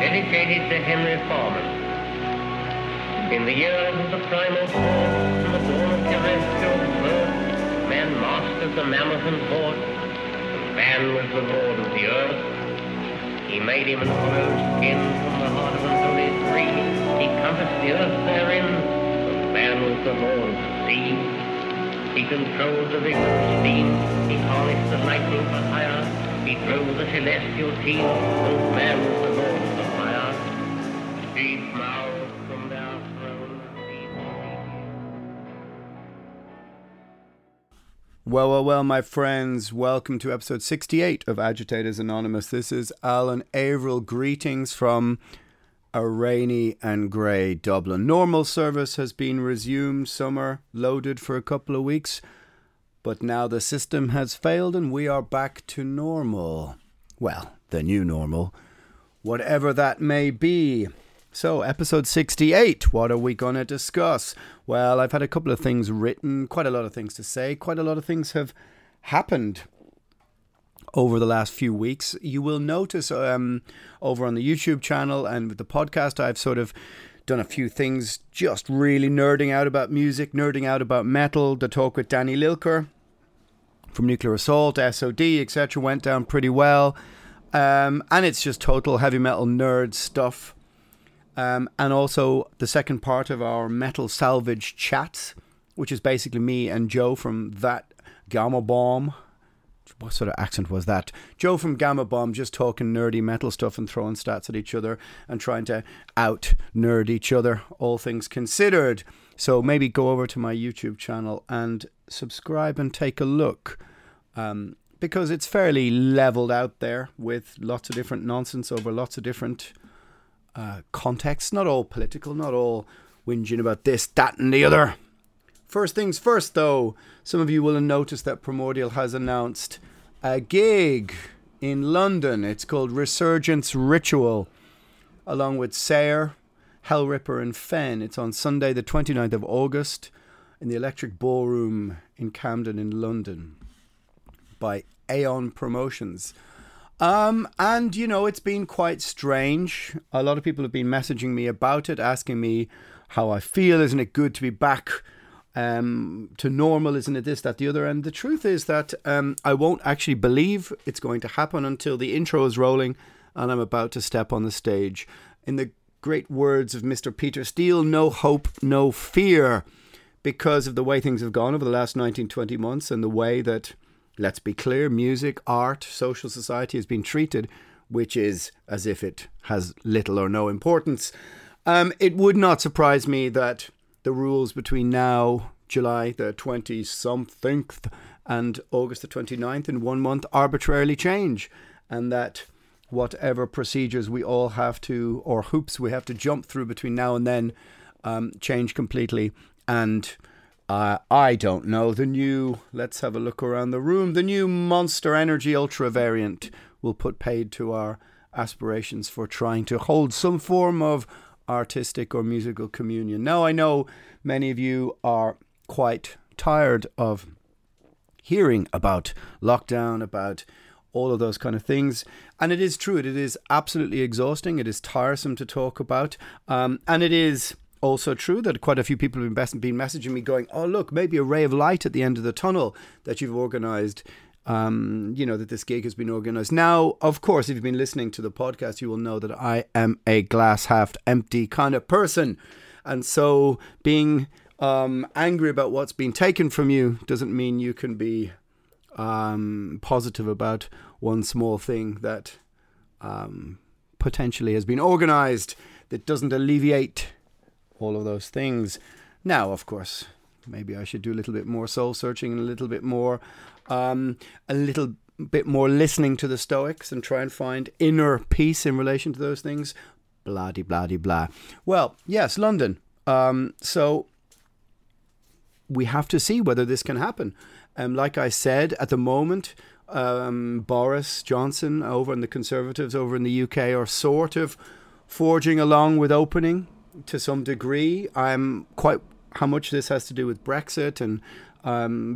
Dedicated to Henry Farman. In the years of the primal war, from the dawn of terrestrial birth, man mastered the mammoth and horde, and man was the lord of the earth. He made him an hollow skin from the heart of an holy tree. He compassed the earth therein, and man was the lord of the sea. He controlled the vigorous steam, he harnessed the lightning for hire, he drove the celestial team, and man was the lord. Well, my friends, welcome to episode 68 of Agitators Anonymous. This is Alan Averill. Greetings from a rainy and grey Dublin. Normal service has been resumed, summer loaded for a couple of weeks, but now the system has failed and we are back to normal. Well, the new normal, whatever that may be. So, episode 68, what are we going to discuss? Well, I've had a couple of things written, quite a lot of things to say, quite a lot of things have happened over the last few weeks. You will notice over on the YouTube channel and with the podcast, I've sort of done a few things just really nerding out about music, nerding out about metal. The talk with Danny Lilker from Nuclear Assault, SOD, etc. went down pretty well. And it's just total heavy metal nerd stuff. And also the second part of our Metal Salvage Chats, which is basically me and Joe from that Gamma Bomb. What sort of accent was that? Joe from Gamma Bomb just talking nerdy metal stuff and throwing stats at each other and trying to out-nerd each other, all things considered. So maybe go over to my YouTube channel and subscribe and take a look. Because it's fairly leveled out there with lots of different nonsense over lots of different context, not all political, not all whinging about this, that and the other. First things first though, some of you will have noticed that Primordial has announced a gig in London. It's called Resurgence Ritual, along with Sayre, Hellripper and Fenn. It's on Sunday the 29th of August in the Electric Ballroom in Camden in London by Aeon Promotions. And, you know, it's been quite strange. A lot of people have been messaging me about it, asking me how I feel. Isn't it good to be back to normal? Isn't it this, that, the other? And the truth is that I won't actually believe it's going to happen until the intro is rolling and I'm about to step on the stage. In the great words of Mr. Peter Steele, no hope, no fear, because of the way things have gone over the last 19, 20 months and the way that, let's be clear, music, art, social society has been treated, which is as if it has little or no importance. It would not surprise me that the rules between now, July the 20-something and August the 29th in 1 month arbitrarily change, and that whatever procedures we all have to, or hoops we have to jump through between now and then, change completely. And I don't know, the new, let's have a look around the room, the new Monster Energy Ultra variant will put paid to our aspirations for trying to hold some form of artistic or musical communion. Now, I know many of you are quite tired of hearing about lockdown, about all of those kind of things. And it is true. It is absolutely exhausting. It is tiresome to talk about. And it is also true that quite a few people have been messaging me going, oh, look, maybe a ray of light at the end of the tunnel that you've organised, you know, that this gig has been organised. Now, of course, if you've been listening to the podcast, you will know that I am a glass half empty kind of person. And so being angry about what's been taken from you doesn't mean you can be positive about one small thing that potentially has been organised that doesn't alleviate all of those things. Now, of course, maybe I should do a little bit more soul searching and a little bit more listening to the Stoics and try and find inner peace in relation to those things. Blah de blah de blah. Well, yes, London. So we have to see whether this can happen. Like I said, at the moment, Boris Johnson over in the Conservatives over in the UK are sort of forging along with opening to some degree. I'm quite how much this has to do with Brexit and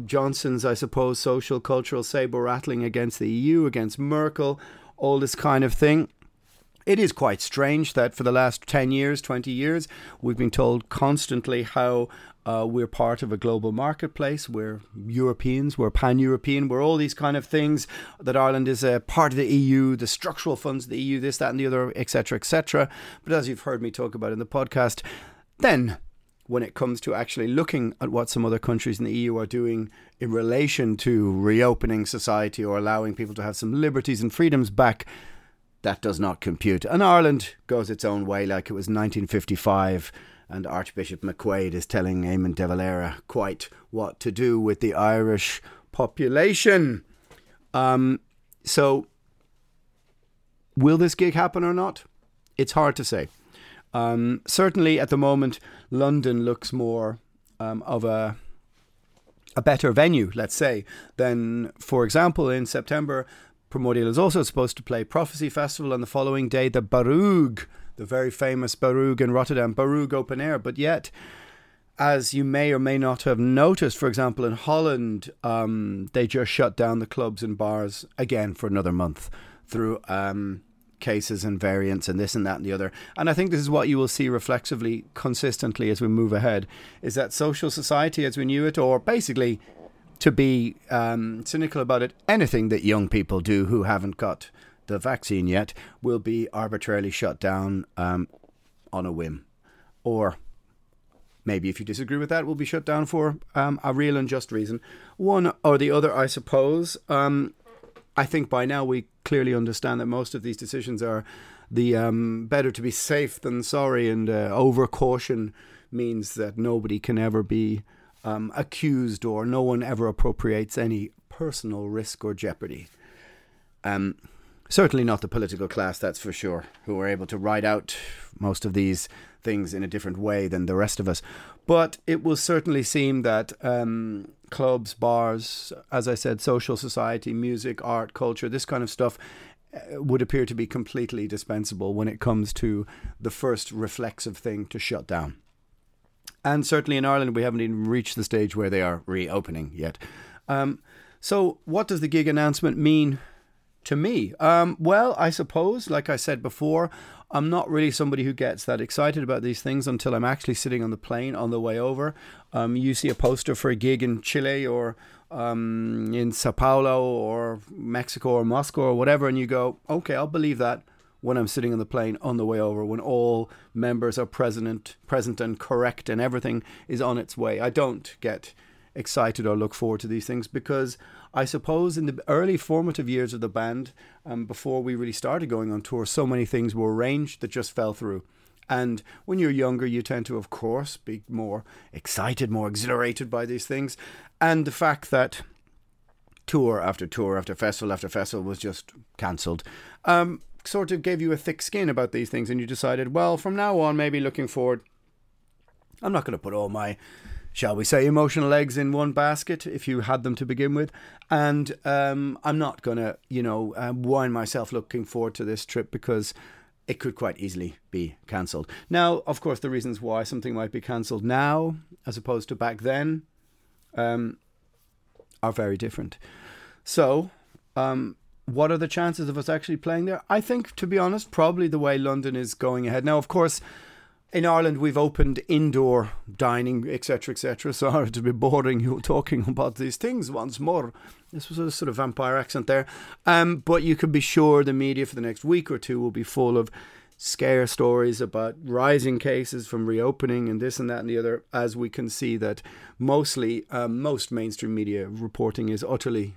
Johnson's, I suppose, social, cultural saber rattling against the EU, against Merkel, all this kind of thing. It is quite strange that for the last 10 years, 20 years, we've been told constantly how we're part of a global marketplace. We're Europeans, we're pan-European, we're all these kind of things, that Ireland is a part of the EU, the structural funds of the EU, this, that and the other, etc., etc. But as you've heard me talk about in the podcast, then when it comes to actually looking at what some other countries in the EU are doing in relation to reopening society or allowing people to have some liberties and freedoms back, that does not compute. And Ireland goes its own way like it was 1955, and Archbishop McQuaid is telling Eamon de Valera quite what to do with the Irish population. So will this gig happen or not? It's hard to say. Certainly at the moment, London looks more of a better venue, let's say, than, for example, in September. Primordial is also supposed to play Prophecy Festival on the following day, the Barug, the very famous Barug in Rotterdam, Barug Open Air. But yet, as you may or may not have noticed, for example, in Holland, they just shut down the clubs and bars again for another month through cases and variants and this and that and the other. And I think this is what you will see reflexively, consistently as we move ahead, is that social society as we knew it, or basically, to be cynical about it, anything that young people do who haven't got the vaccine yet will be arbitrarily shut down on a whim. Or maybe if you disagree with that, will be shut down for a real and just reason. One or the other, I suppose. I think by now we clearly understand that most of these decisions are the better to be safe than sorry, and over-caution means that nobody can ever be accused, or no one ever appropriates any personal risk or jeopardy. Certainly not the political class, that's for sure, who are able to ride out most of these things in a different way than the rest of us. But it will certainly seem that clubs, bars, as I said, social society, music, art, culture, this kind of stuff would appear to be completely dispensable when it comes to the first reflexive thing to shut down. And certainly in Ireland, we haven't even reached the stage where they are reopening yet. So what does the gig announcement mean to me? Well, I suppose, like I said before, I'm not really somebody who gets that excited about these things until I'm actually sitting on the plane on the way over. You see a poster for a gig in Chile or in Sao Paulo or Mexico or Moscow or whatever, and you go, okay, I'll believe that when I'm sitting on the plane on the way over, when all members are present and correct and everything is on its way. I don't get excited or look forward to these things because I suppose in the early formative years of the band, before we really started going on tour, so many things were arranged that just fell through. And when you're younger, you tend to, of course, be more excited, more exhilarated by these things. And the fact that tour after festival was just cancelled, sort of gave you a thick skin about these things, and you decided, well, from now on, maybe looking forward, I'm not going to put all my, shall we say, emotional eggs in one basket, if you had them to begin with, and I'm not going to, wind myself looking forward to this trip because it could quite easily be cancelled. Now, of course, the reasons why something might be cancelled now, as opposed to back then, are very different. So, what are the chances of us actually playing there? I think, to be honest, probably the way London is going ahead. Now, of course, in Ireland, we've opened indoor dining, etc., etc. Sorry to be boring you talking about these things once more. This was a sort of vampire accent there. But you can be sure the media for the next week or two will be full of scare stories about rising cases from reopening and this and that and the other, as we can see that mostly most mainstream media reporting is utterly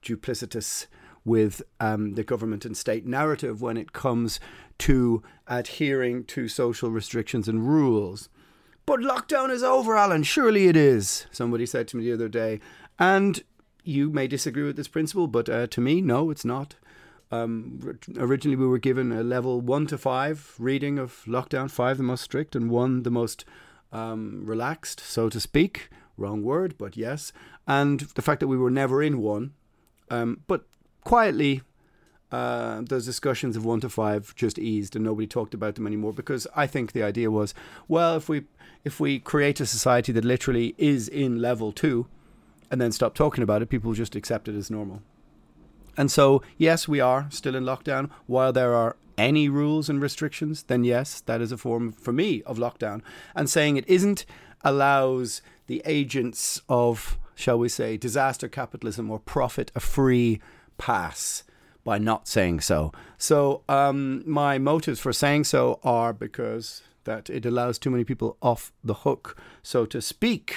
duplicitous with the government and state narrative when it comes to adhering to social restrictions and rules. But lockdown is over, Alan. Surely it is, somebody said to me the other day. And you may disagree with this principle, but to me, no, it's not. Originally, we were given a level 1 to 5 reading of lockdown, 5 the most strict and 1 the most relaxed, so to speak. Wrong word, but yes. And the fact that we were never in 1, but quietly, those discussions of 1 to 5 just eased and nobody talked about them anymore, because I think the idea was, well, if we create a society that literally is in level 2 and then stop talking about it, people just accept it as normal. And so, yes, we are still in lockdown. While there are any rules and restrictions, then yes, that is a form, for me, of lockdown. And saying it isn't allows the agents of, shall we say, disaster capitalism or profit a free pass by not saying so. So my motives for saying so are because that it allows too many people off the hook, so to speak,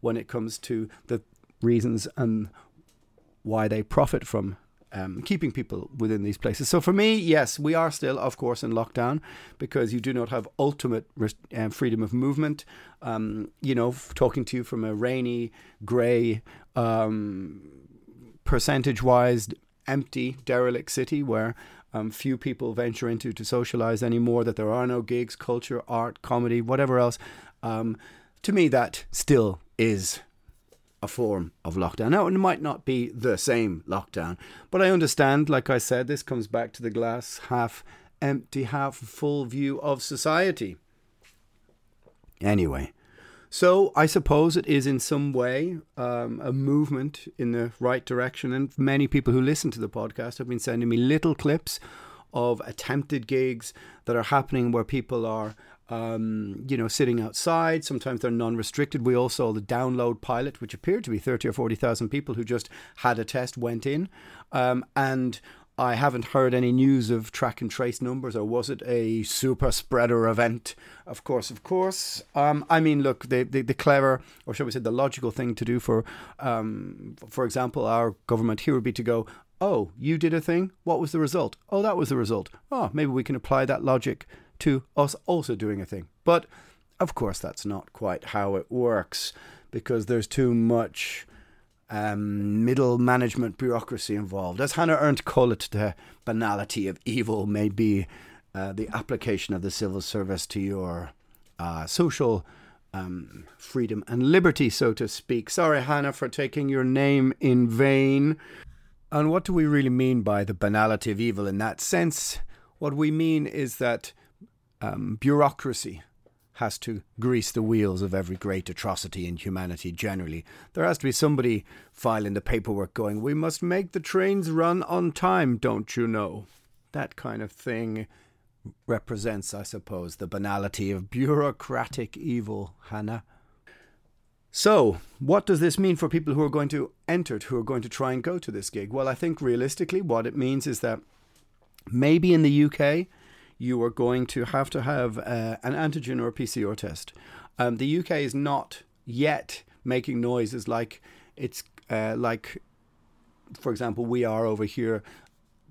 when it comes to the reasons and why they profit from keeping people within these places. So for me, yes, we are still, of course, in lockdown because you do not have ultimate freedom of movement. Talking to you from a rainy, grey, percentage-wise empty, derelict city where few people venture into to socialise anymore, that there are no gigs, culture, art, comedy, whatever else. To me, that still is a form of lockdown. Now, it might not be the same lockdown, but I understand, like I said, this comes back to the glass half empty, half full view of society. Anyway, so I suppose it is in some way a movement in the right direction. And many people who listen to the podcast have been sending me little clips of attempted gigs that are happening where people are, sitting outside. Sometimes they're non-restricted. We also saw the Download pilot, which appeared to be 30 or 40,000 people who just had a test, went in. And I haven't heard any news of track and trace numbers, or was it a super spreader event? Of course. Look, the clever, or shall we say the logical thing to do for example, our government here would be to go, oh, you did a thing? What was the result? Oh, that was the result. Oh, maybe we can apply that logic to us also doing a thing. But, of course, that's not quite how it works, because there's too much middle management bureaucracy involved. As Hannah Arendt called it, the banality of evil may be the application of the civil service to your social freedom and liberty, so to speak. Sorry, Hannah, for taking your name in vain. And what do we really mean by the banality of evil in that sense? What we mean is that bureaucracy has to grease the wheels of every great atrocity in humanity generally. There has to be somebody filing the paperwork going, we must make the trains run on time, don't you know? That kind of thing represents, I suppose, the banality of bureaucratic evil, Hannah. So, what does this mean for people who are going to enter it, who are going to try and go to this gig? Well, I think realistically what it means is that maybe in the UK, you are going to have an antigen or a PCR test. The UK is not yet making noises like it's like, for example, we are over here,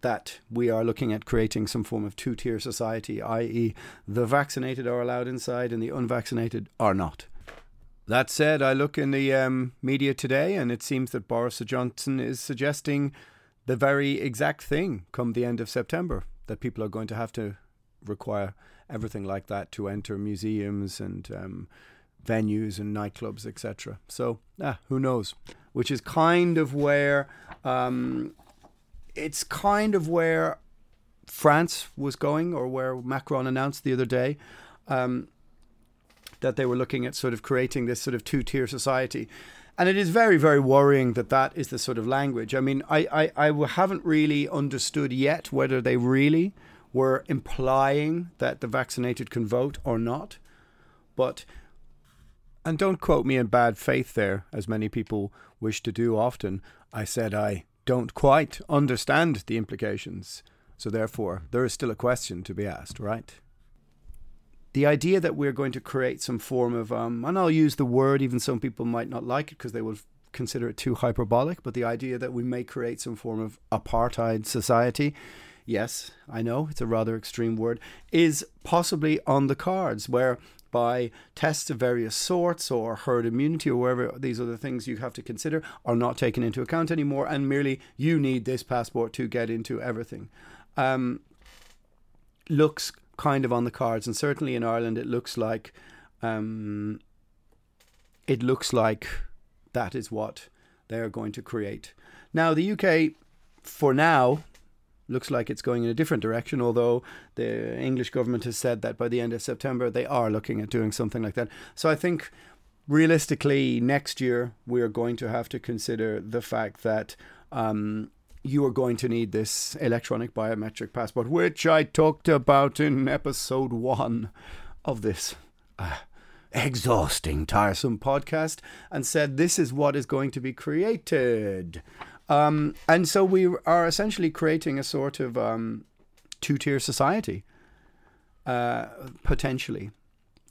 that we are looking at creating some form of two-tier society, i.e. the vaccinated are allowed inside and the unvaccinated are not. That said, I look in the media today and it seems that Boris Johnson is suggesting the very exact thing come the end of September, that people are going to have to require everything like that to enter museums and venues and nightclubs, etc. So, who knows? Which is kind of where France was going, or where Macron announced the other day that they were looking at sort of creating this sort of two-tier society. And it is very, very worrying that that is the sort of language. I mean, I haven't really understood yet whether they really were implying that the vaccinated can vote or not. But, and don't quote me in bad faith there, as many people wish to do often, I said I don't quite understand the implications. So therefore, there is still a question to be asked, right? The idea that we're going to create some form of, and I'll use the word, even some people might not like it because they will consider it too hyperbolic, but the idea that we may create some form of apartheid society, yes, I know, it's a rather extreme word, is possibly on the cards, where by tests of various sorts or herd immunity or wherever these other things you have to consider are not taken into account anymore, and merely you need this passport to get into everything. Looks kind of on the cards, and certainly in Ireland it looks like that is what they're going to create. Now the UK for now looks like it's going in a different direction, although the English government has said that by the end of September they are looking at doing something like that. So I think realistically next year we're going to have to consider the fact that you are going to need this electronic biometric passport, which I talked about in episode 1 of this exhausting, tiresome podcast, and said this is what is going to be created. And so we are essentially creating a sort of two-tier society, potentially.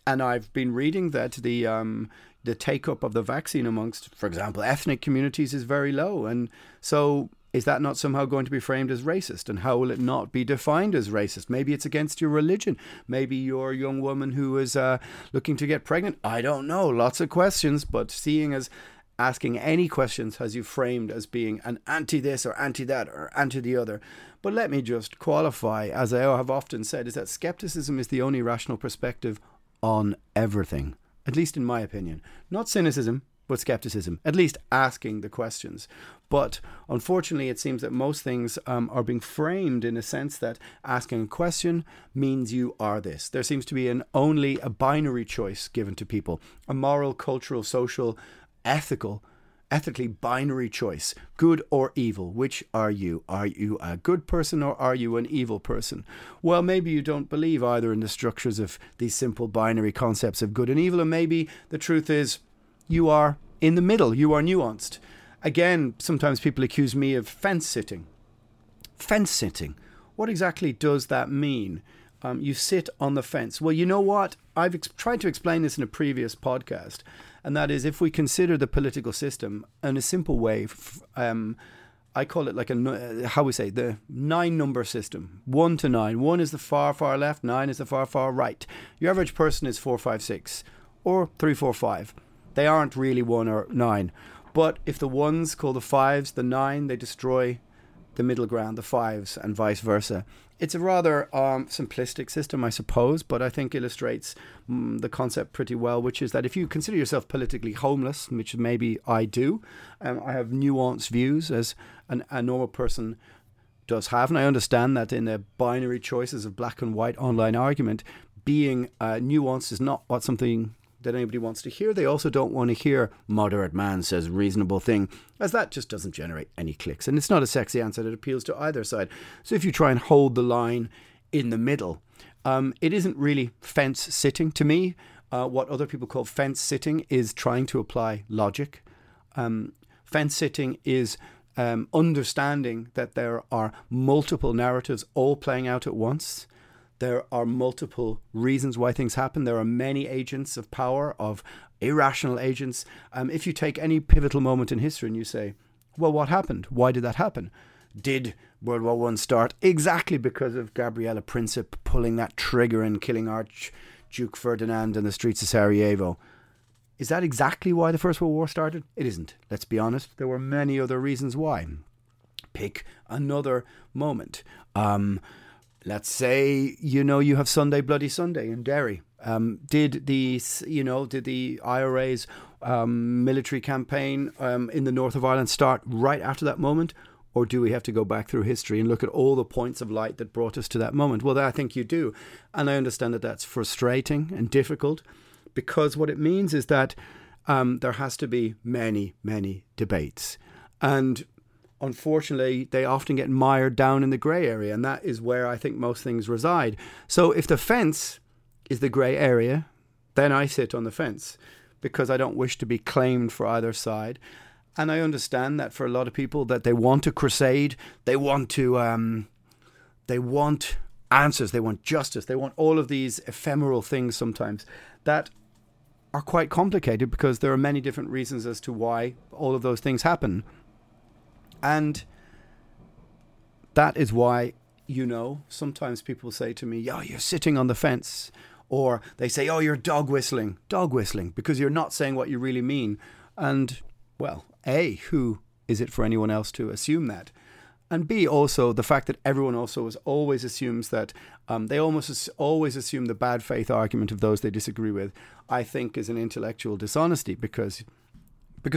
And I've been reading that the take-up of the vaccine amongst, for example, ethnic communities is very low. And so is that not somehow going to be framed as racist? And how will it not be defined as racist? Maybe it's against your religion. Maybe you're a young woman who is looking to get pregnant. I don't know. Lots of questions. But seeing as asking any questions has you framed as being an anti this or anti that or anti the other. But let me just qualify, as I have often said, is that skepticism is the only rational perspective on everything, at least in my opinion. Not cynicism, but skepticism, at least asking the questions. But unfortunately, it seems that most things are being framed in a sense that asking a question means you are this. There seems to be only a binary choice given to people, a moral, cultural, social, ethically binary choice, good or evil. Which are you? Are you a good person or are you an evil person? Well, maybe you don't believe either in the structures of these simple binary concepts of good and evil, and maybe the truth is you are in the middle. You are nuanced. Again, sometimes people accuse me of fence sitting. Fence sitting. What exactly does that mean? You sit on the fence. Well, you know what? I've tried to explain this in a previous podcast. And that is, if we consider the political system in a simple way, I call it like the 9-number system, 1 to 9. 1 is the far, far left. 9 is the far, far right. Your average person is 4, 5, 6 or 3, 4, 5. They aren't really 1 or 9. But if the 1s call the 5s the 9, they destroy the middle ground, the 5s, and vice versa. It's a rather simplistic system, I suppose, but I think illustrates the concept pretty well, which is that if you consider yourself politically homeless, which maybe I do, I have nuanced views as a normal person does have, and I understand that in the binary choices of black and white online argument, being nuanced is not what something that anybody wants to hear. They also don't want to hear moderate man says reasonable thing, as that just doesn't generate any clicks. And it's not a sexy answer that appeals to either side. So if you try and hold the line in the middle, it isn't really fence sitting. To me, what other people call fence sitting is trying to apply logic. Fence sitting is understanding that there are multiple narratives all playing out at once. There are multiple reasons why things happen. There are many agents of power, of irrational agents. If you take any pivotal moment in history and you say, well, what happened? Why did that happen? Did World War I start exactly because of Gabriella Princip pulling that trigger and killing Archduke Ferdinand in the streets of Sarajevo? Is that exactly why the First World War started? It isn't. Let's be honest. There were many other reasons why. Pick another moment. Let's say, you have Sunday, Bloody Sunday in Derry. Did the IRA's military campaign in the north of Ireland start right after that moment? Or do we have to go back through history and look at all the points of light that brought us to that moment? Well, I think you do. And I understand that that's frustrating and difficult, because what it means is that there has to be many, many debates. And unfortunately, they often get mired down in the grey area. And that is where I think most things reside. So if the fence is the grey area, then I sit on the fence because I don't wish to be claimed for either side. And I understand that for a lot of people, that they want a crusade, they want answers, they want justice, they want all of these ephemeral things sometimes that are quite complicated because there are many different reasons as to why all of those things happen. And that is why, you know, sometimes people say to me, "Oh, you're sitting on the fence," or they say, "Oh, you're dog whistling, because you're not saying what you really mean." And well, A, who is it for anyone else to assume that? And B, also the fact that everyone also always assumes that they almost always assume the bad faith argument of those they disagree with, I think, is an intellectual dishonesty, because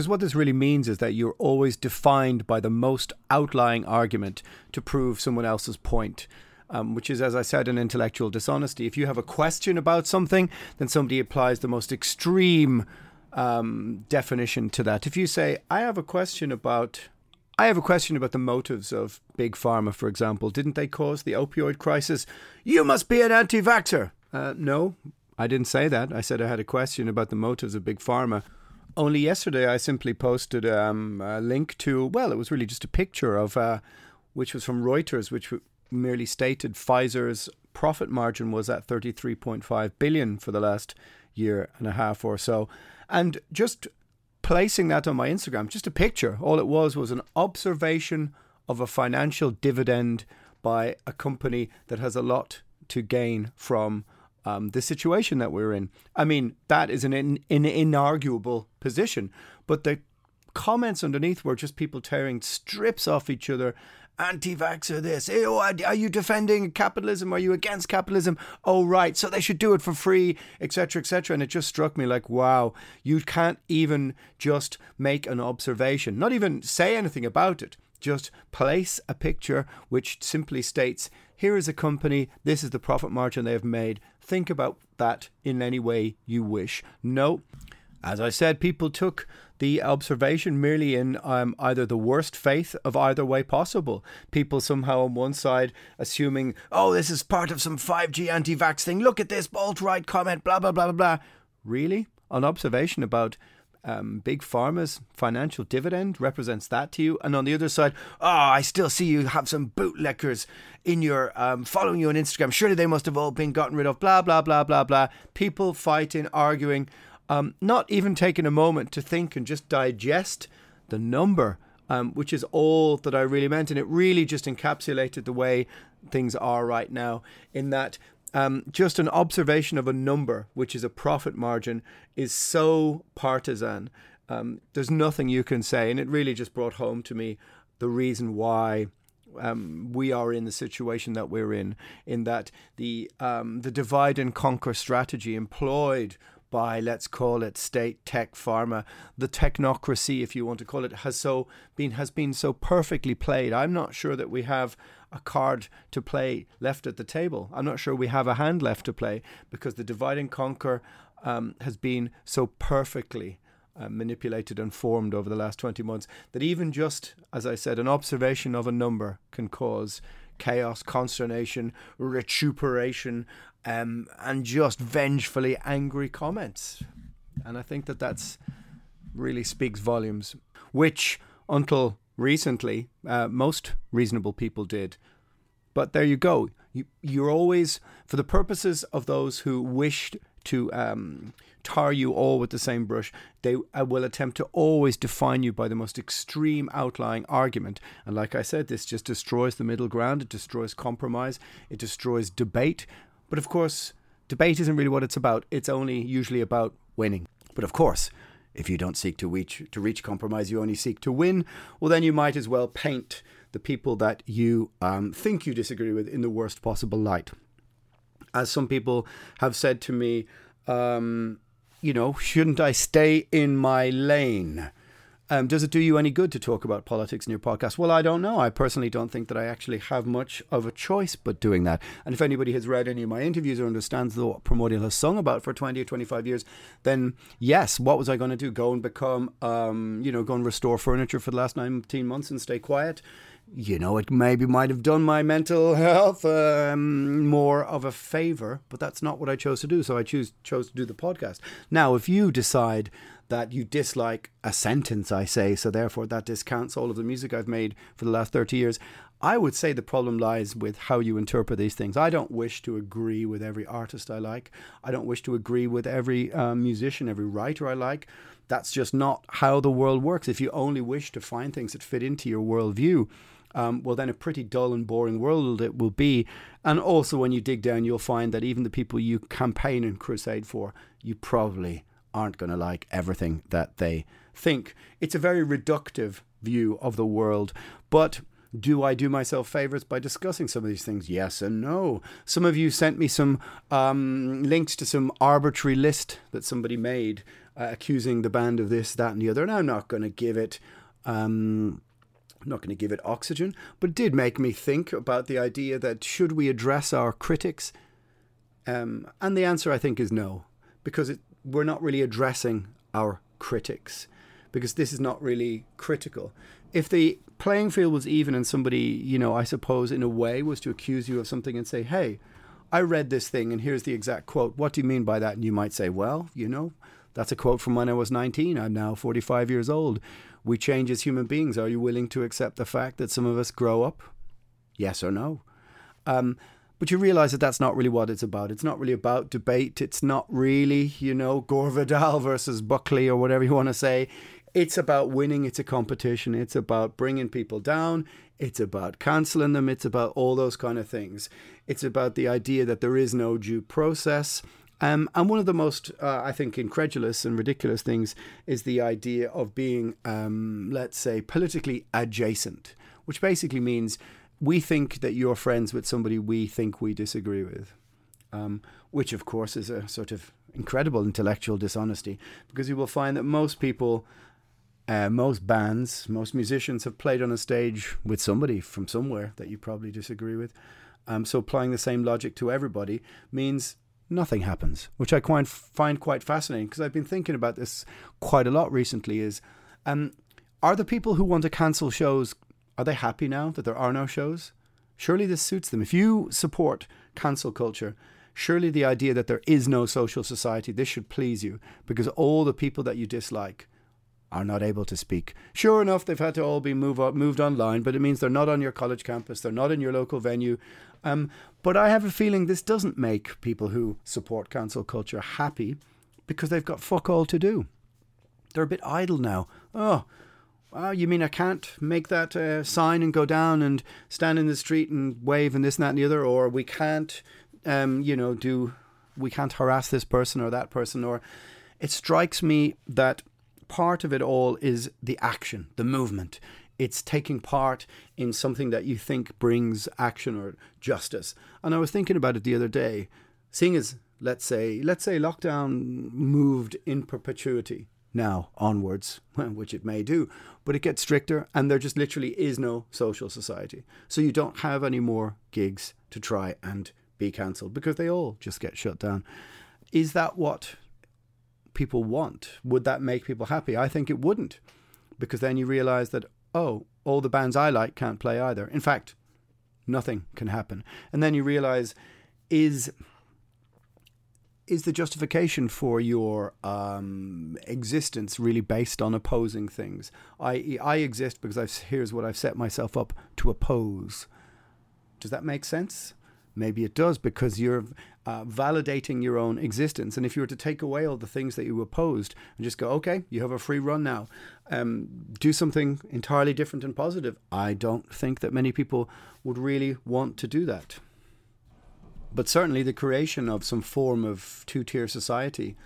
what this really means is that you're always defined by the most outlying argument to prove someone else's point, which is, as I said, an intellectual dishonesty. If you have a question about something, then somebody applies the most extreme definition to that. If you say, I have a question about the motives of Big Pharma, for example. Didn't they cause the opioid crisis? You must be an anti-vaxxer. No, I didn't say that. I said I had a question about the motives of Big Pharma. Only yesterday I simply posted a link to, well, it was really just a picture of, which was from Reuters, which merely stated Pfizer's profit margin was at 33.5 billion for the last year and a half or so. And just placing that on my Instagram, just a picture, all it was an observation of a financial dividend by a company that has a lot to gain from the situation that we're in. I mean, that is an inarguable position. But the comments underneath were just people tearing strips off each other. Anti-vaxxer this. Hey, oh, are you defending capitalism? Are you against capitalism? Oh, right. So they should do it for free, etc., etc. And it just struck me like, wow, you can't even just make an observation, not even say anything about it. Just place a picture which simply states, here is a company, this is the profit margin they have made. Think about that in any way you wish. No. As I said, people took the observation merely in either the worst faith of either way possible. People somehow on one side assuming, oh, this is part of some 5G anti-vax thing. Look at this alt-right comment, blah, blah, blah, blah, blah. Really? An observation about Big Pharma's financial dividend represents that to you? And on the other side, oh, I still see you have some bootlickers in your following you on Instagram. Surely they must have all been gotten rid of, blah, blah, blah, blah, blah. People fighting, arguing, not even taking a moment to think and just digest the number, which is all that I really meant. And it really just encapsulated the way things are right now, in that just an observation of a number, which is a profit margin, is so partisan. There's nothing you can say. And it really just brought home to me the reason why we are in the situation that we're in that the divide and conquer strategy employed by, let's call it, state, tech, pharma, the technocracy, if you want to call it, has been so perfectly played. I'm not sure that we have a card to play left at the table. I'm not sure we have a hand left to play, because the divide and conquer has been so perfectly manipulated and formed over the last 20 months that even just, as I said, an observation of a number can cause chaos, consternation, recuperation, and just vengefully angry comments. And I think that that's really speaks volumes, which until recently most reasonable people did. But there you go. You're always, for the purposes of those who wished to tar you all with the same brush, they will attempt to always define you by the most extreme outlying argument. And like I said, this just destroys the middle ground. It destroys compromise. It destroys debate. But of course, debate isn't really what it's about. It's only usually about winning. But of course, if you don't seek to reach compromise, you only seek to win, well, then you might as well paint the people that you think you disagree with in the worst possible light. As some people have said to me, shouldn't I stay in my lane? Does it do you any good to talk about politics in your podcast? Well, I don't know. I personally don't think that I actually have much of a choice but doing that. And if anybody has read any of my interviews or understands what Primordial has sung about for 20 or 25 years, then yes, what was I going to do? Go and become, go and restore furniture for the last 19 months and stay quiet? It maybe might have done my mental health more of a favor, but that's not what I chose to do. So I chose to do the podcast. Now, if you decide that you dislike a sentence I say, so therefore that discounts all of the music I've made for the last 30 years, I would say the problem lies with how you interpret these things. I don't wish to agree with every artist I like. I don't wish to agree with every musician, every writer I like. That's just not how the world works. If you only wish to find things that fit into your worldview, well, then a pretty dull and boring world it will be. And also when you dig down, you'll find that even the people you campaign and crusade for, you probably aren't going to like everything that they think. It's a very reductive view of the world. But do I do myself favors by discussing some of these things? Yes and no. Some of you sent me some links to some arbitrary list that somebody made accusing the band of this, that and the other. And I'm not going to give it... not going to give it oxygen, but it did make me think about the idea that should we address our critics? And the answer, I think, is no, because we're not really addressing our critics, because this is not really critical. If the playing field was even and somebody, I suppose in a way was to accuse you of something and say, hey, I read this thing and here's the exact quote. What do you mean by that? And you might say, well, that's a quote from when I was 19. I'm now 45 years old. We change as human beings. Are you willing to accept the fact that some of us grow up? Yes or no? But you realize that that's not really what it's about. It's not really about debate. It's not really, Gore Vidal versus Buckley or whatever you want to say. It's about winning. It's a competition. It's about bringing people down. It's about canceling them. It's about all those kind of things. It's about the idea that there is no due process. And one of the most, I think, incredulous and ridiculous things is the idea of being, let's say, politically adjacent, which basically means we think that you're friends with somebody we think we disagree with, which, of course, is a sort of incredible intellectual dishonesty, because you will find that most people, most bands, most musicians have played on a stage with somebody from somewhere that you probably disagree with. So applying the same logic to everybody means... nothing happens, which I find quite fascinating, because I've been thinking about this quite a lot recently, is are the people who want to cancel shows, are they happy now that there are no shows? Surely this suits them. If you support cancel culture, surely the idea that there is no social society, this should please you, because all the people that you dislike are not able to speak. Sure enough, they've had to all be moved online, but it means they're not on your college campus, they're not in your local venue. But I have a feeling this doesn't make people who support cancel culture happy, because they've got fuck all to do. They're a bit idle now. Oh, well, you mean I can't make that sign and go down and stand in the street and wave and this and that and the other, or we can't, we can't harass this person or that person, or it strikes me that part of it all is the action, the movement. It's taking part in something that you think brings action or justice. And I was thinking about it the other day, seeing as, let's say lockdown moved in perpetuity now onwards, which it may do, but it gets stricter and there just literally is no social society. So you don't have any more gigs to try and be cancelled, because they all just get shut down. Is that what people want? Would that make people happy? I think it wouldn't, because then you realize that, oh, all the bands I like can't play either. In fact, nothing can happen. And then you realize, is the justification for your existence really based on opposing things? I.e., I exist because here's what I've set myself up to oppose. Does that make sense? Maybe it does, because you're validating your own existence. And if you were to take away all the things that you opposed and just go, okay, you have a free run now, do something entirely different and positive, I don't think that many people would really want to do that. But certainly the creation of some form of two-tier society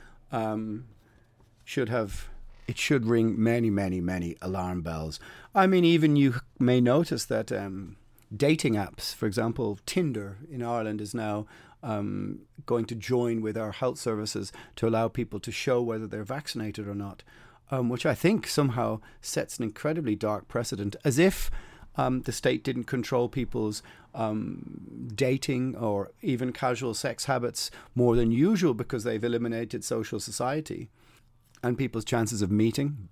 should ring many, many, many alarm bells. I mean, even you may notice that... dating apps, for example, Tinder in Ireland is now going to join with our health services to allow people to show whether they're vaccinated or not. which I think somehow sets an incredibly dark precedent, as if the state didn't control people's dating or even casual sex habits more than usual because they've eliminated social society and people's chances of meeting,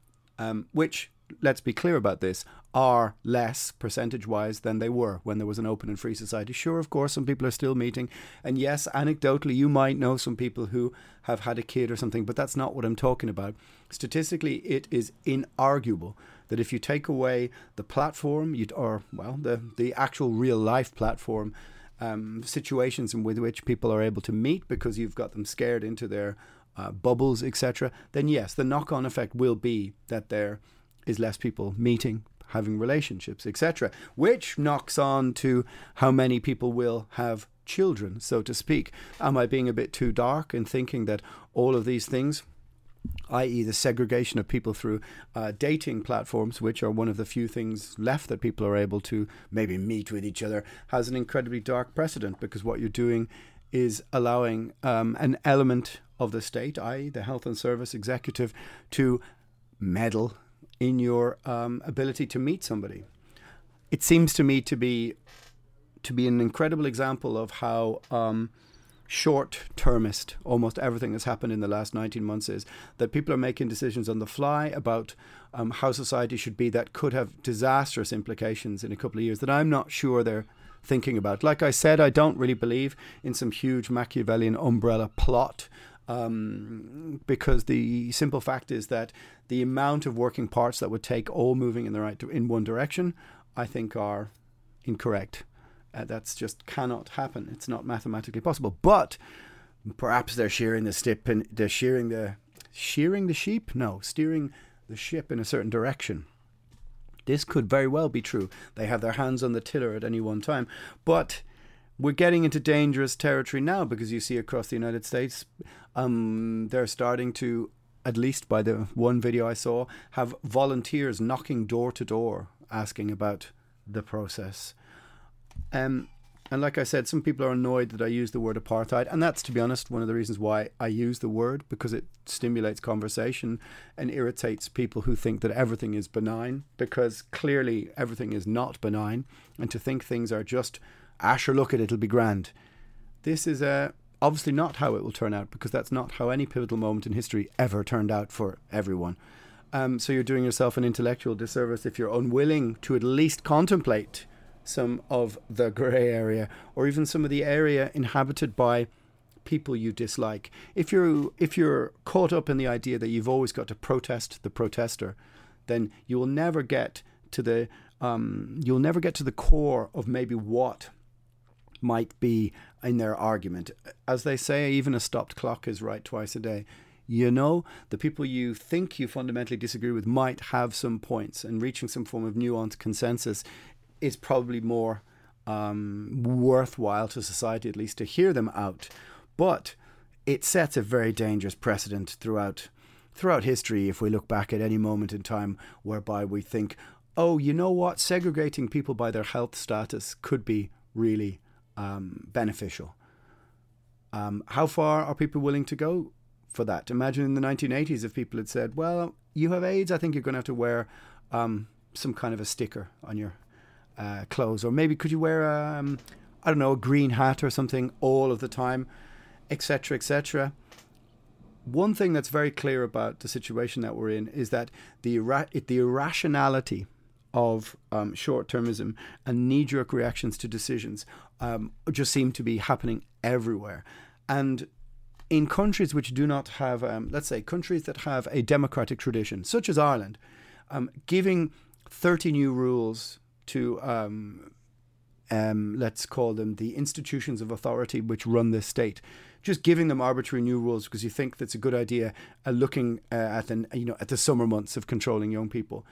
which, let's be clear about this, are less percentage-wise than they were when there was an open and free society. Sure, of course, some people are still meeting. And yes, anecdotally, you might know some people who have had a kid or something, but that's not what I'm talking about. Statistically, it is inarguable that if you take away the platform, the actual real-life platform, situations in which people are able to meet because you've got them scared into their bubbles, etc., then yes, the knock-on effect will be that they're is less people meeting, having relationships, etc., which knocks on to how many people will have children, so to speak. Am I being a bit too dark in thinking that all of these things, i.e. the segregation of people through dating platforms, which are one of the few things left that people are able to maybe meet with each other, has an incredibly dark precedent? Because what you're doing is allowing an element of the state, i.e. the health and service executive, to meddle in your ability to meet somebody. It seems to me to be an incredible example of how short-termist almost everything that's happened in the last 19 months is, that people are making decisions on the fly about how society should be that could have disastrous implications in a couple of years that I'm not sure they're thinking about. Like I said, I don't really believe in some huge Machiavellian umbrella plot, because the simple fact is that the amount of working parts that would take all moving in one direction, I think, are incorrect. That's just cannot happen. It's not mathematically possible. But perhaps they're steering the ship in a certain direction. This could very well be true. They have their hands on the tiller at any one time, but we're getting into dangerous territory now, because you see across the United States, they're starting to, at least by the one video I saw, have volunteers knocking door to door asking about the process. And like I said, some people are annoyed that I use the word apartheid. And that's, to be honest, one of the reasons why I use the word, because it stimulates conversation and irritates people who think that everything is benign, because clearly everything is not benign. And to think things are just, Asher, look at it, it'll be grand. This is obviously not how it will turn out, because that's not how any pivotal moment in history ever turned out for everyone. So you're doing yourself an intellectual disservice if you're unwilling to at least contemplate some of the grey area, or even some of the area inhabited by people you dislike. If you're caught up in the idea that you've always got to protest the protester, then you will never get to the core of maybe what might be in their argument. As they say, even a stopped clock is right twice a day. You know, the people you think you fundamentally disagree with might have some points, and reaching some form of nuanced consensus is probably more worthwhile to society, at least to hear them out. But it sets a very dangerous precedent throughout history, if we look back at any moment in time whereby we think, oh, you know what, segregating people by their health status could be really beneficial. How far are people willing to go for that? Imagine in the 1980s if people had said, well, you have AIDS, I think you're going to have to wear some kind of a sticker on your clothes, or maybe could you wear a green hat or something all of the time, etc., etc. One thing that's very clear about the situation that we're in is that the irrationality of short-termism and knee-jerk reactions to decisions just seem to be happening everywhere. And in countries which do not have, let's say, countries that have a democratic tradition, such as Ireland, giving 30 new rules to, let's call them the institutions of authority which run this state, just giving them arbitrary new rules because you think that's a good idea, looking at the summer months of controlling young people.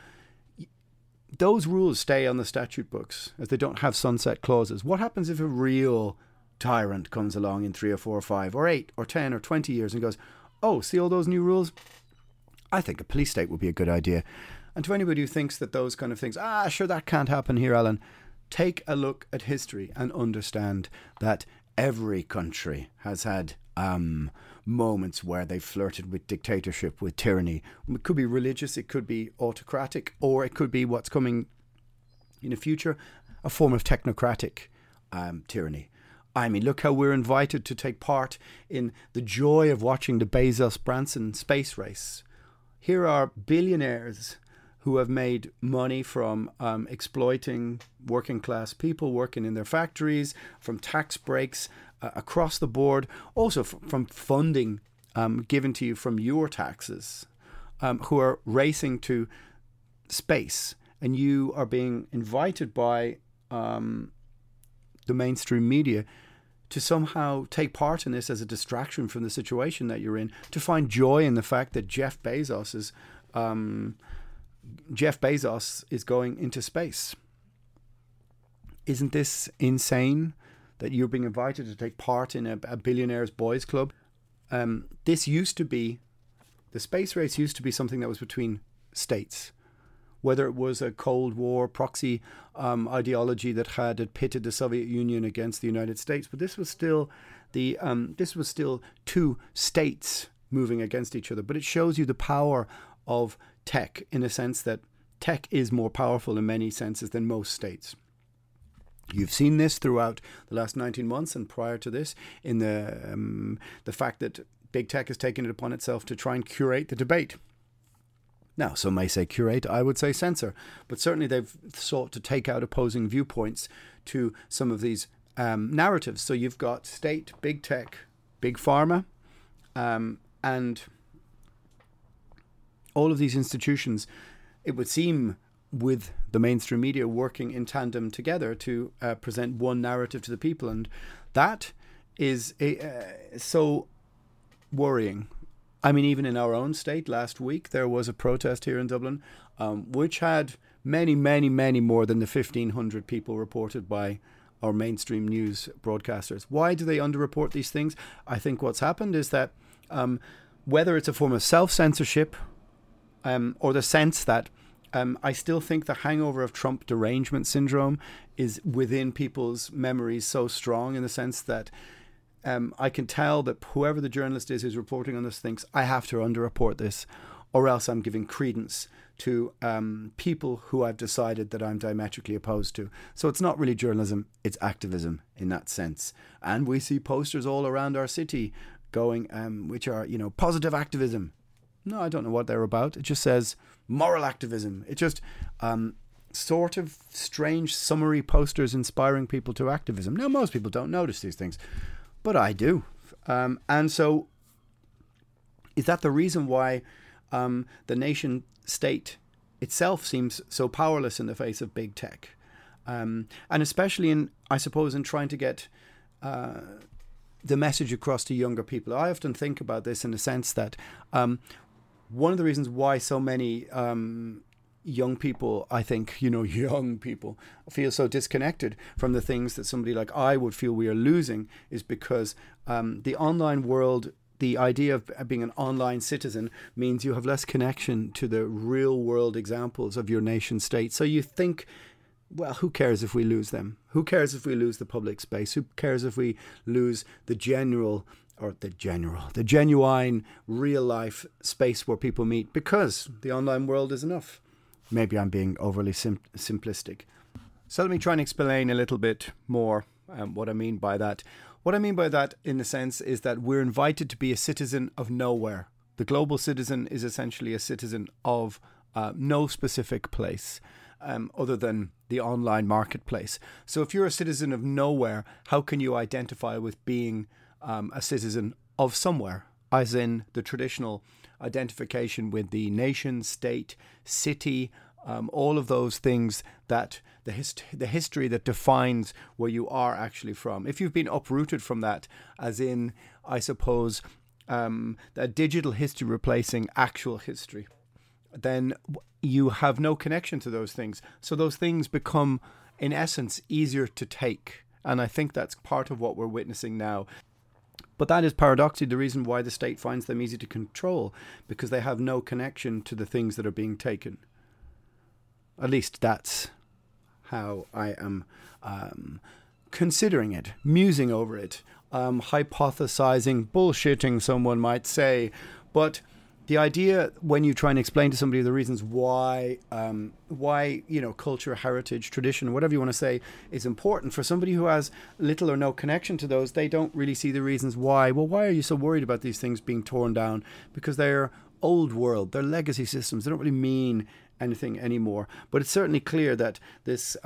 Those rules stay on the statute books, as they don't have sunset clauses. What happens if a real tyrant comes along in 3 or 4 or 5 or 8 or 10 or 20 years and goes, oh, see all those new rules? I think a police state would be a good idea. And to anybody who thinks that those kind of things, sure, that can't happen here, Alan, take a look at history and understand that every country has had moments where they flirted with dictatorship, with tyranny. It could be religious, it could be autocratic, or it could be what's coming in the future, a form of technocratic tyranny. I mean, look how we're invited to take part in the joy of watching the Bezos-Branson space race. Here are billionaires who have made money from exploiting working class people working in their factories, from tax breaks across the board, also from funding given to you from your taxes, who are racing to space. And you are being invited by the mainstream media to somehow take part in this as a distraction from the situation that you're in, to find joy in the fact that Jeff Bezos is going into space. Isn't this insane that you're being invited to take part in a billionaires' boys' club? The space race used to be something that was between states, whether it was a Cold War proxy ideology that had pitted the Soviet Union against the United States, but this was still two states moving against each other. But it shows you the power of tech, in a sense that tech is more powerful in many senses than most states. You've seen this throughout the last 19 months and prior to this, in the fact that big tech has taken it upon itself to try and curate the debate. Now, some may say curate, I would say censor, but certainly they've sought to take out opposing viewpoints to some of these narratives. So you've got state, big tech, big pharma, and all of these institutions, it would seem, with the mainstream media working in tandem together to present one narrative to the people. And that is so worrying. I mean, even in our own state last week, there was a protest here in Dublin, which had many, many, many more than the 1,500 people reported by our mainstream news broadcasters. Why do they underreport these things? I think what's happened is that whether it's a form of self-censorship or the sense that I still think the hangover of Trump derangement syndrome is within people's memories so strong, in the sense that I can tell that whoever the journalist is who's reporting on this thinks, I have to underreport this, or else I'm giving credence to people who I've decided that I'm diametrically opposed to. So it's not really journalism, it's activism in that sense. And we see posters all around our city going, which are, positive activism. No, I don't know what they're about. It just says moral activism. It just sort of strange summary posters inspiring people to activism. Now, most people don't notice these things, but I do. And so is that the reason why the nation state itself seems so powerless in the face of big tech? And especially in trying to get the message across to younger people. I often think about this in the sense that one of the reasons why so many young people, feel so disconnected from the things that somebody like I would feel we are losing, is because the online world, the idea of being an online citizen, means you have less connection to the real world examples of your nation state. So you think, well, who cares if we lose them? Who cares if we lose the public space? Who cares if we lose the genuine real life space where people meet, because the online world is enough. Maybe I'm being overly simplistic. So let me try and explain a little bit more what I mean by that. What I mean by that, in a sense, is that we're invited to be a citizen of nowhere. The global citizen is essentially a citizen of no specific place other than the online marketplace. So if you're a citizen of nowhere, how can you identify with being a citizen of somewhere, as in the traditional identification with the nation, state, city, all of those things that the history that defines where you are actually from. If you've been uprooted from that, as in, I suppose, that digital history replacing actual history, then you have no connection to those things. So those things become, in essence, easier to take. And I think that's part of what we're witnessing now. But that is paradoxically the reason why the state finds them easy to control, because they have no connection to the things that are being taken. At least that's how I am considering it, musing over it. hypothesizing, bullshitting, someone might say. But the idea when you try and explain to somebody the reasons why culture, heritage, tradition, whatever you want to say, is important, for somebody who has little or no connection to those, they don't really see the reasons why. Well, why are you so worried about these things being torn down? Because they're old world, they're legacy systems. They don't really mean anything anymore. But it's certainly clear that this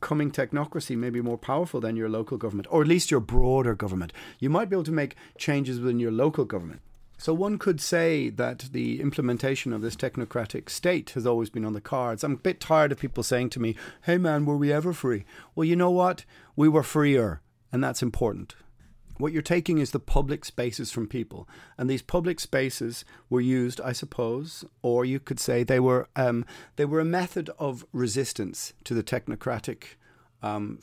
coming technocracy may be more powerful than your local government, or at least your broader government. You might be able to make changes within your local government. So one could say that the implementation of this technocratic state has always been on the cards. I'm a bit tired of people saying to me, hey man, were we ever free? Well, you know what? We were freer, and that's important. What you're taking is the public spaces from people. And these public spaces were used, I suppose, or you could say they were a method of resistance to the technocratic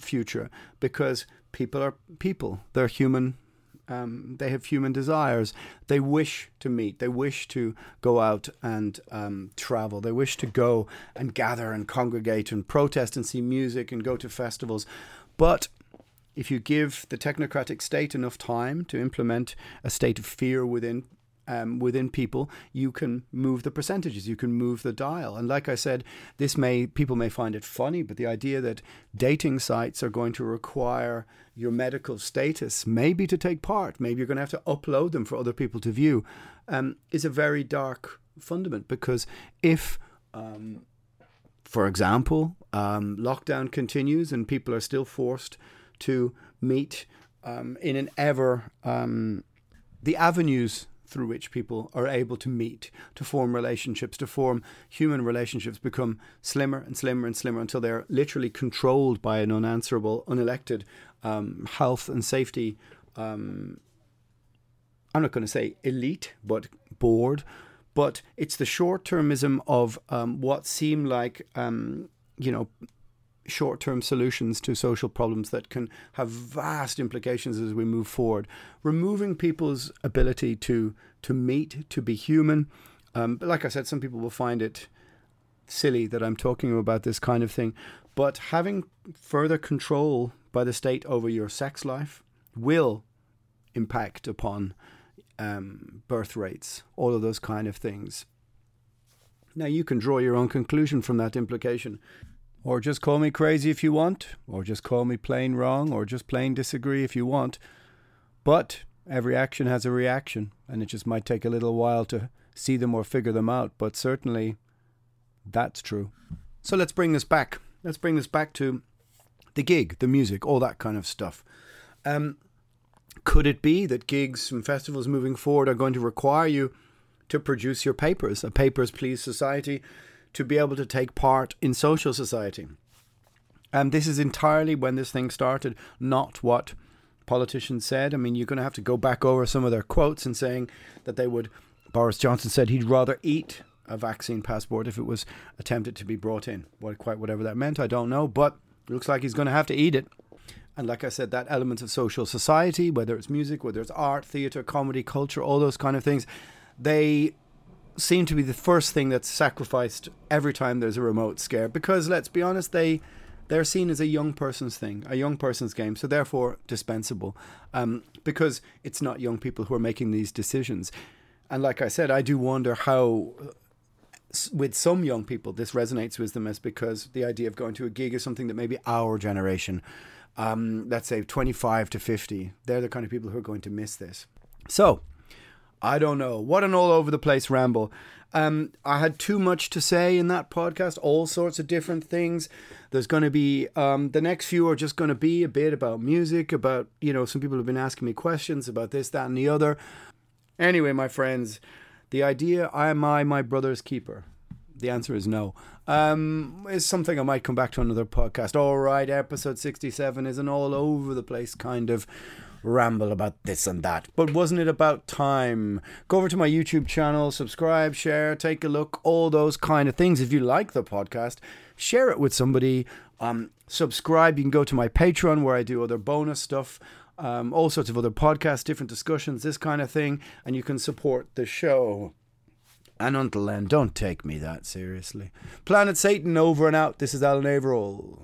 future, because people are people. They're human. They have human desires. They wish to meet. They wish to go out and travel. They wish to go and gather and congregate and protest and see music and go to festivals. But if you give the technocratic state enough time to implement a state of fear within people, you can move the percentages, you can move the dial. And like I said, people may find it funny, but the idea that dating sites are going to require your medical status maybe to take part, maybe you're going to have to upload them for other people to view, is a very dark fundament. Because if, for example, lockdown continues and people are still forced to meet in an ever... the avenues through which people are able to meet, to form relationships, to form human relationships, become slimmer and slimmer and slimmer until they're literally controlled by an unanswerable, unelected health and safety, I'm not going to say elite, but board. But it's the short-termism of what seem like, short-term solutions to social problems that can have vast implications as we move forward. Removing people's ability to meet, to be human. But like I said, some people will find it silly that I'm talking about this kind of thing. But having further control by the state over your sex life will impact upon birth rates, all of those kind of things. Now, you can draw your own conclusion from that implication. Or just call me crazy if you want, or just call me plain wrong, or just plain disagree if you want. But every action has a reaction, and it just might take a little while to see them or figure them out. But certainly, that's true. So let's bring this back. Let's bring this back to the gig, the music, all that kind of stuff. Could it be that gigs and festivals moving forward are going to require you to produce your papers, a Papers, Please Society, to be able to take part in social society? And this is entirely, when this thing started, not what politicians said. I mean, you're going to have to go back over some of their quotes and saying that they would... Boris Johnson said he'd rather eat a vaccine passport if it was attempted to be brought in. Well, quite whatever that meant, I don't know, but it looks like he's going to have to eat it. And like I said, that element of social society, whether it's music, whether it's art, theatre, comedy, culture, all those kind of things, they seem to be the first thing that's sacrificed every time there's a remote scare. Because let's be honest, they're seen as a young person's thing, a young person's game, so therefore dispensable, because it's not young people who are making these decisions. And like I said, I do wonder how with some young people this resonates with them, as because the idea of going to a gig is something that maybe our generation, let's say 25 to 50, they're the kind of people who are going to miss this. So I don't know. What an all-over-the-place ramble. I had too much to say in that podcast, all sorts of different things. There's going to be... the next few are just going to be a bit about music, about, some people have been asking me questions about this, that, and the other. Anyway, my friends, the idea, am I my brother's keeper? The answer is no. It's something I might come back to another podcast. All right, episode 67 is an all-over-the-place kind of ramble about this and that. But wasn't it about time? Go over to my YouTube channel, subscribe, share, take a look, all those kind of things. If you like the podcast, share it with somebody. Subscribe. You can go to my Patreon, where I do other bonus stuff, all sorts of other podcasts, different discussions, this kind of thing, and you can support the show. And until then, don't take me that seriously. Planet Satan, over and out. This is Alan Averill.